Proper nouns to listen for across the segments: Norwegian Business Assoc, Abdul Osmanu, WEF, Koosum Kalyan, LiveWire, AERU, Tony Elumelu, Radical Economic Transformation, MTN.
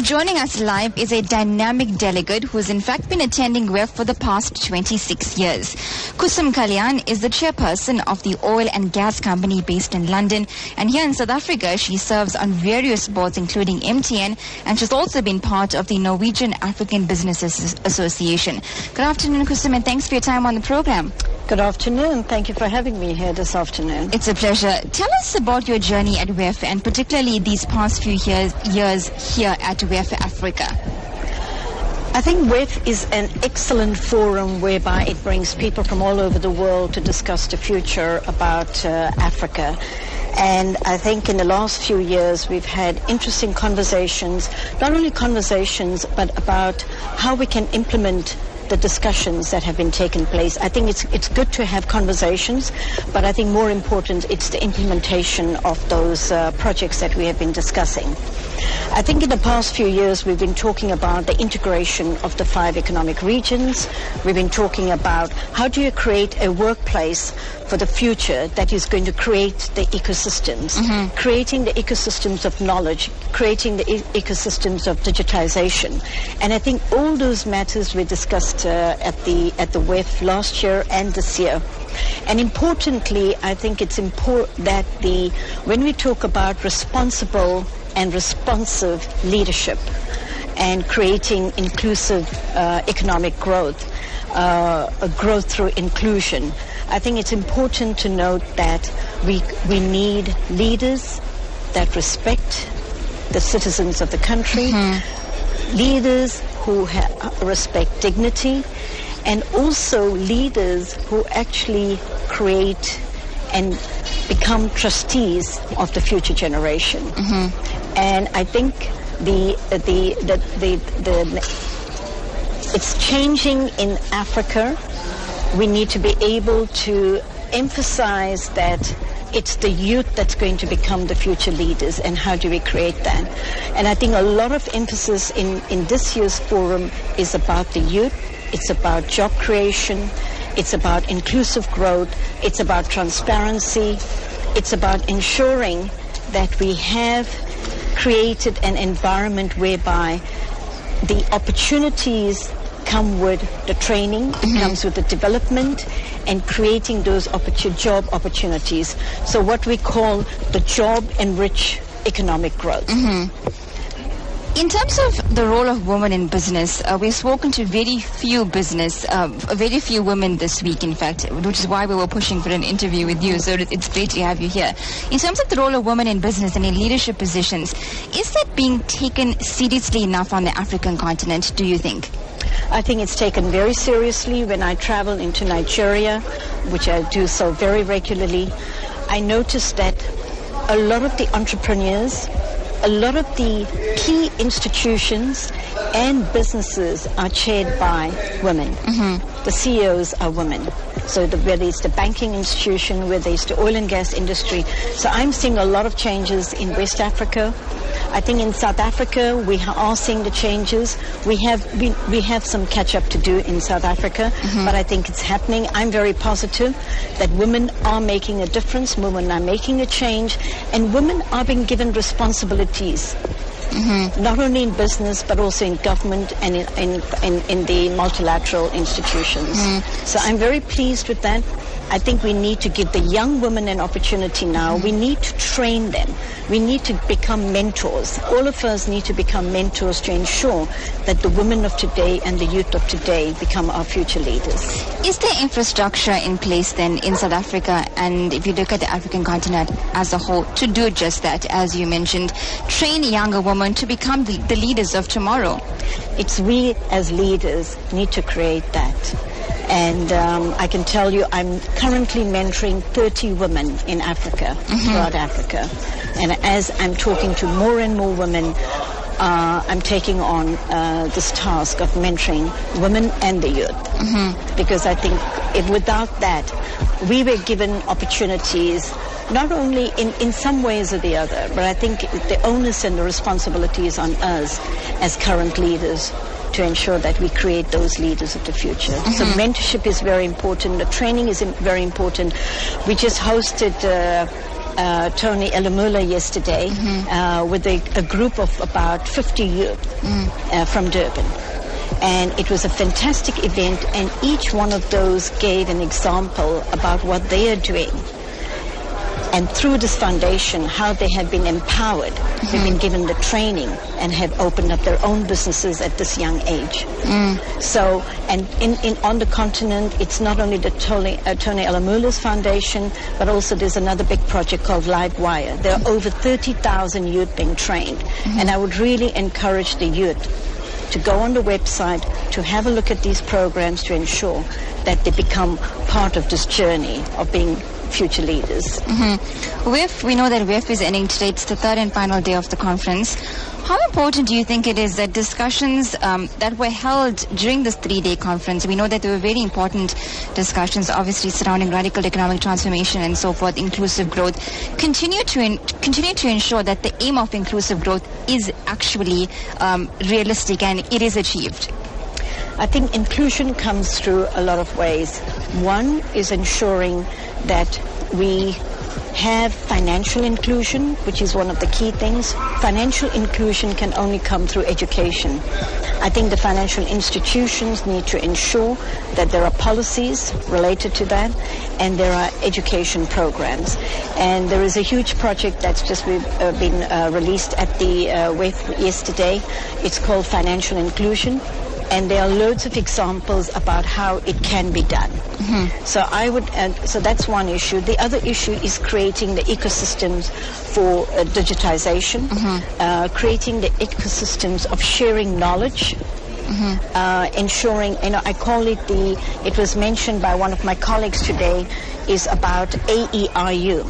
Now joining us live is a dynamic delegate who has in fact been attending WEF for the past 26 years. Koosum Kalyan is the chairperson of the oil and gas company based in London, and here in South Africa she serves on various boards including MTN, and she's also been part of the Norwegian African Businesses Association. Good afternoon, Koosum, and thanks for your time on the program. Good afternoon. Thank you for having me here this afternoon. It's a pleasure. Tell us about your journey at WEF and particularly these past few years here at WEF Africa. I think WEF is an excellent forum whereby it brings people from all over the world to discuss the future about Africa. And I think in the last few years we've had interesting conversations, not only conversations but about how we can implement the discussions that have been taking place. I think it's good to have conversations, but I think more important, it's the implementation of those projects that we have been discussing. I think in the past few years, we've been talking about the integration of the 5 economic regions. We've been talking about how do you create a workplace for the future that is going to create the ecosystems, creating the ecosystems of knowledge, creating the ecosystems of digitization. And I think all those matters we discussed at the WEF last year and this year. And importantly, I think it's important that when we talk about responsible and responsive leadership and creating inclusive economic growth, growth through inclusion, I think it's important to note that we need leaders that respect the citizens of the country, leaders who respect dignity, and also leaders who actually create and become trustees of the future generation. And I think it's changing in Africa. We need to be able to emphasize that it's the youth that's going to become the future leaders, and how do we create that? And I think a lot of emphasis in this year's forum is about the youth. It's about job creation. It's about inclusive growth. It's about transparency. It's about ensuring that we have created an environment whereby the opportunities come with the training, comes with the development, and creating those job opportunities. So what we call the job-enrich economic growth. In terms of the role of women in business, we've spoken to very few women this week, in fact, which is why we were pushing for an interview with you. So it's great to have you here. In terms of the role of women in business and in leadership positions, is that being taken seriously enough on the African continent, do you think? I think it's taken very seriously. When I travel into Nigeria, which I do so very regularly, I notice that a lot of the entrepreneurs, a lot of the key institutions and businesses are chaired by women. The CEOs are women. So whether it's the banking institution, whether it's the oil and gas industry. So I'm seeing a lot of changes in West Africa. I think in South Africa we are seeing the changes. We have some catch up to do in South Africa, but I think it's happening. I'm very positive that women are making a difference, women are making a change, and women are being given responsibilities. Not only in business but also in government and in the multilateral institutions. So I'm very pleased with that. I think we need to give the young women an opportunity now. We need to train them. We need to become mentors. All of us need to become mentors to ensure that the women of today and the youth of today become our future leaders. Is there infrastructure in place then in South Africa, and if you look at the African continent as a whole, to do just that, as you mentioned, train younger women to become the leaders of tomorrow? It's we as leaders need to create that. And I can tell you I'm currently mentoring 30 women in Africa, throughout Africa. And as I'm talking to more and more women, I'm taking on this task of mentoring women and the youth, because I think without that, we were given opportunities, not only in some ways or the other, but I think the onus and the responsibility is on us as current leaders to ensure that we create those leaders of the future. So mentorship is very important. The training is very important. We just hosted Tony Elumelu yesterday with a group of about 50 youth from Durban. And it was a fantastic event, and each one of those gave an example about what they are doing. And through this foundation, how they have been empowered, they've been given the training and have opened up their own businesses at this young age. So, and on the continent, it's not only the Tony Elumulu's foundation, but also there's another big project called LiveWire. There are over 30,000 youth being trained. And I would really encourage the youth to go on the website, to have a look at these programs, to ensure that they become part of this journey of being future leaders. WEF, we know that WEF is ending today. It's the third and final day of the conference. How important do you think it is that discussions that were held during this three-day conference, we know that there were very important discussions, obviously surrounding radical economic transformation and so forth, inclusive growth, continue to ensure that the aim of inclusive growth is actually realistic and it is achieved? I think inclusion comes through a lot of ways. One is ensuring that we have financial inclusion, which is one of the key things. Financial inclusion can only come through education. I think the financial institutions need to ensure that there are policies related to that, and there are education programs. And there is a huge project that's just been released at the WEF yesterday. It's called Financial Inclusion. And there are loads of examples about how it can be done. So I would, and so that's one issue. The other issue is creating the ecosystems for digitization, creating the ecosystems of sharing knowledge, ensuring, you know, I call it it was mentioned by one of my colleagues today, is about AERU.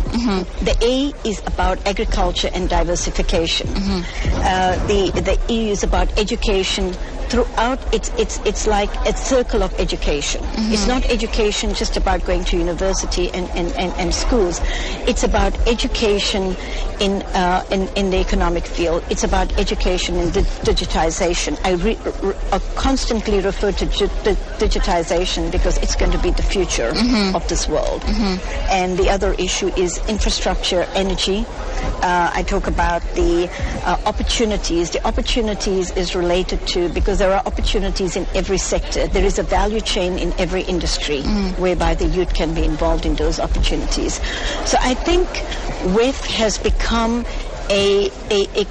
The A is about agriculture and diversification. The E is about education. Throughout, it's like a circle of education. It's not education just about going to university and schools. It's about education in the economic field. It's about education in digitization. I constantly refer to digitization because it's going to be the future of this world. And the other issue is infrastructure, energy. I talk about the opportunities. The opportunities is related to, because there are opportunities in every sector. There is a value chain in every industry whereby the youth can be involved in those opportunities. So I think WEF has become a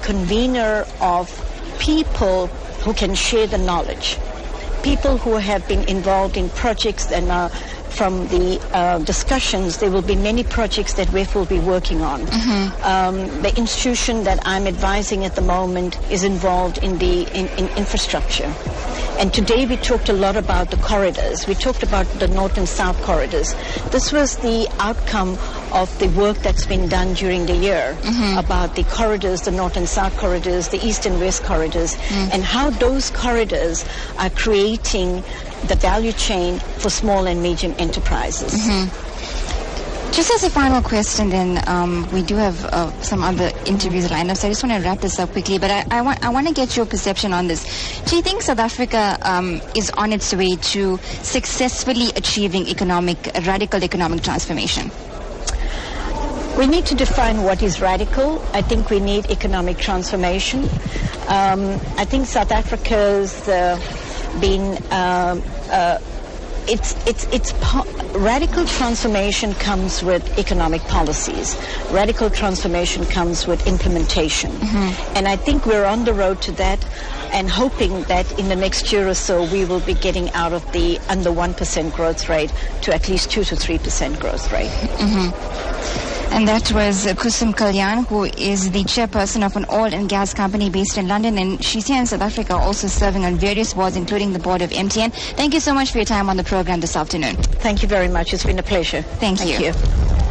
convener of people who can share the knowledge, people who have been involved in projects, and from the discussions, there will be many projects that WEF will be working on. The institution that I'm advising at the moment is involved in the in infrastructure. And today we talked a lot about the corridors. We talked about the north and south corridors. This was the outcome of the work that's been done during the year about the corridors, the north and south corridors, the east and west corridors, and how those corridors are creating the value chain for small and medium enterprises. Just as a final question then, we do have some other interviews lined up, so I just want to wrap this up quickly, but I want to get your perception on this. Do you think South Africa is on its way to successfully achieving radical economic transformation? We need to define what is radical. I think we need economic transformation. I think South Africa's been... radical transformation comes with economic policies. Radical transformation comes with implementation. And I think we're on the road to that, and hoping that in the next year or so we will be getting out of the under 1% growth rate to at least 2 to 3% growth rate. And that was Koosum Kalyan, who is the chairperson of an oil and gas company based in London. And she's here in South Africa, also serving on various boards, including the board of MTN. Thank you so much for your time on the program this afternoon. Thank you very much. It's been a pleasure. Thank you.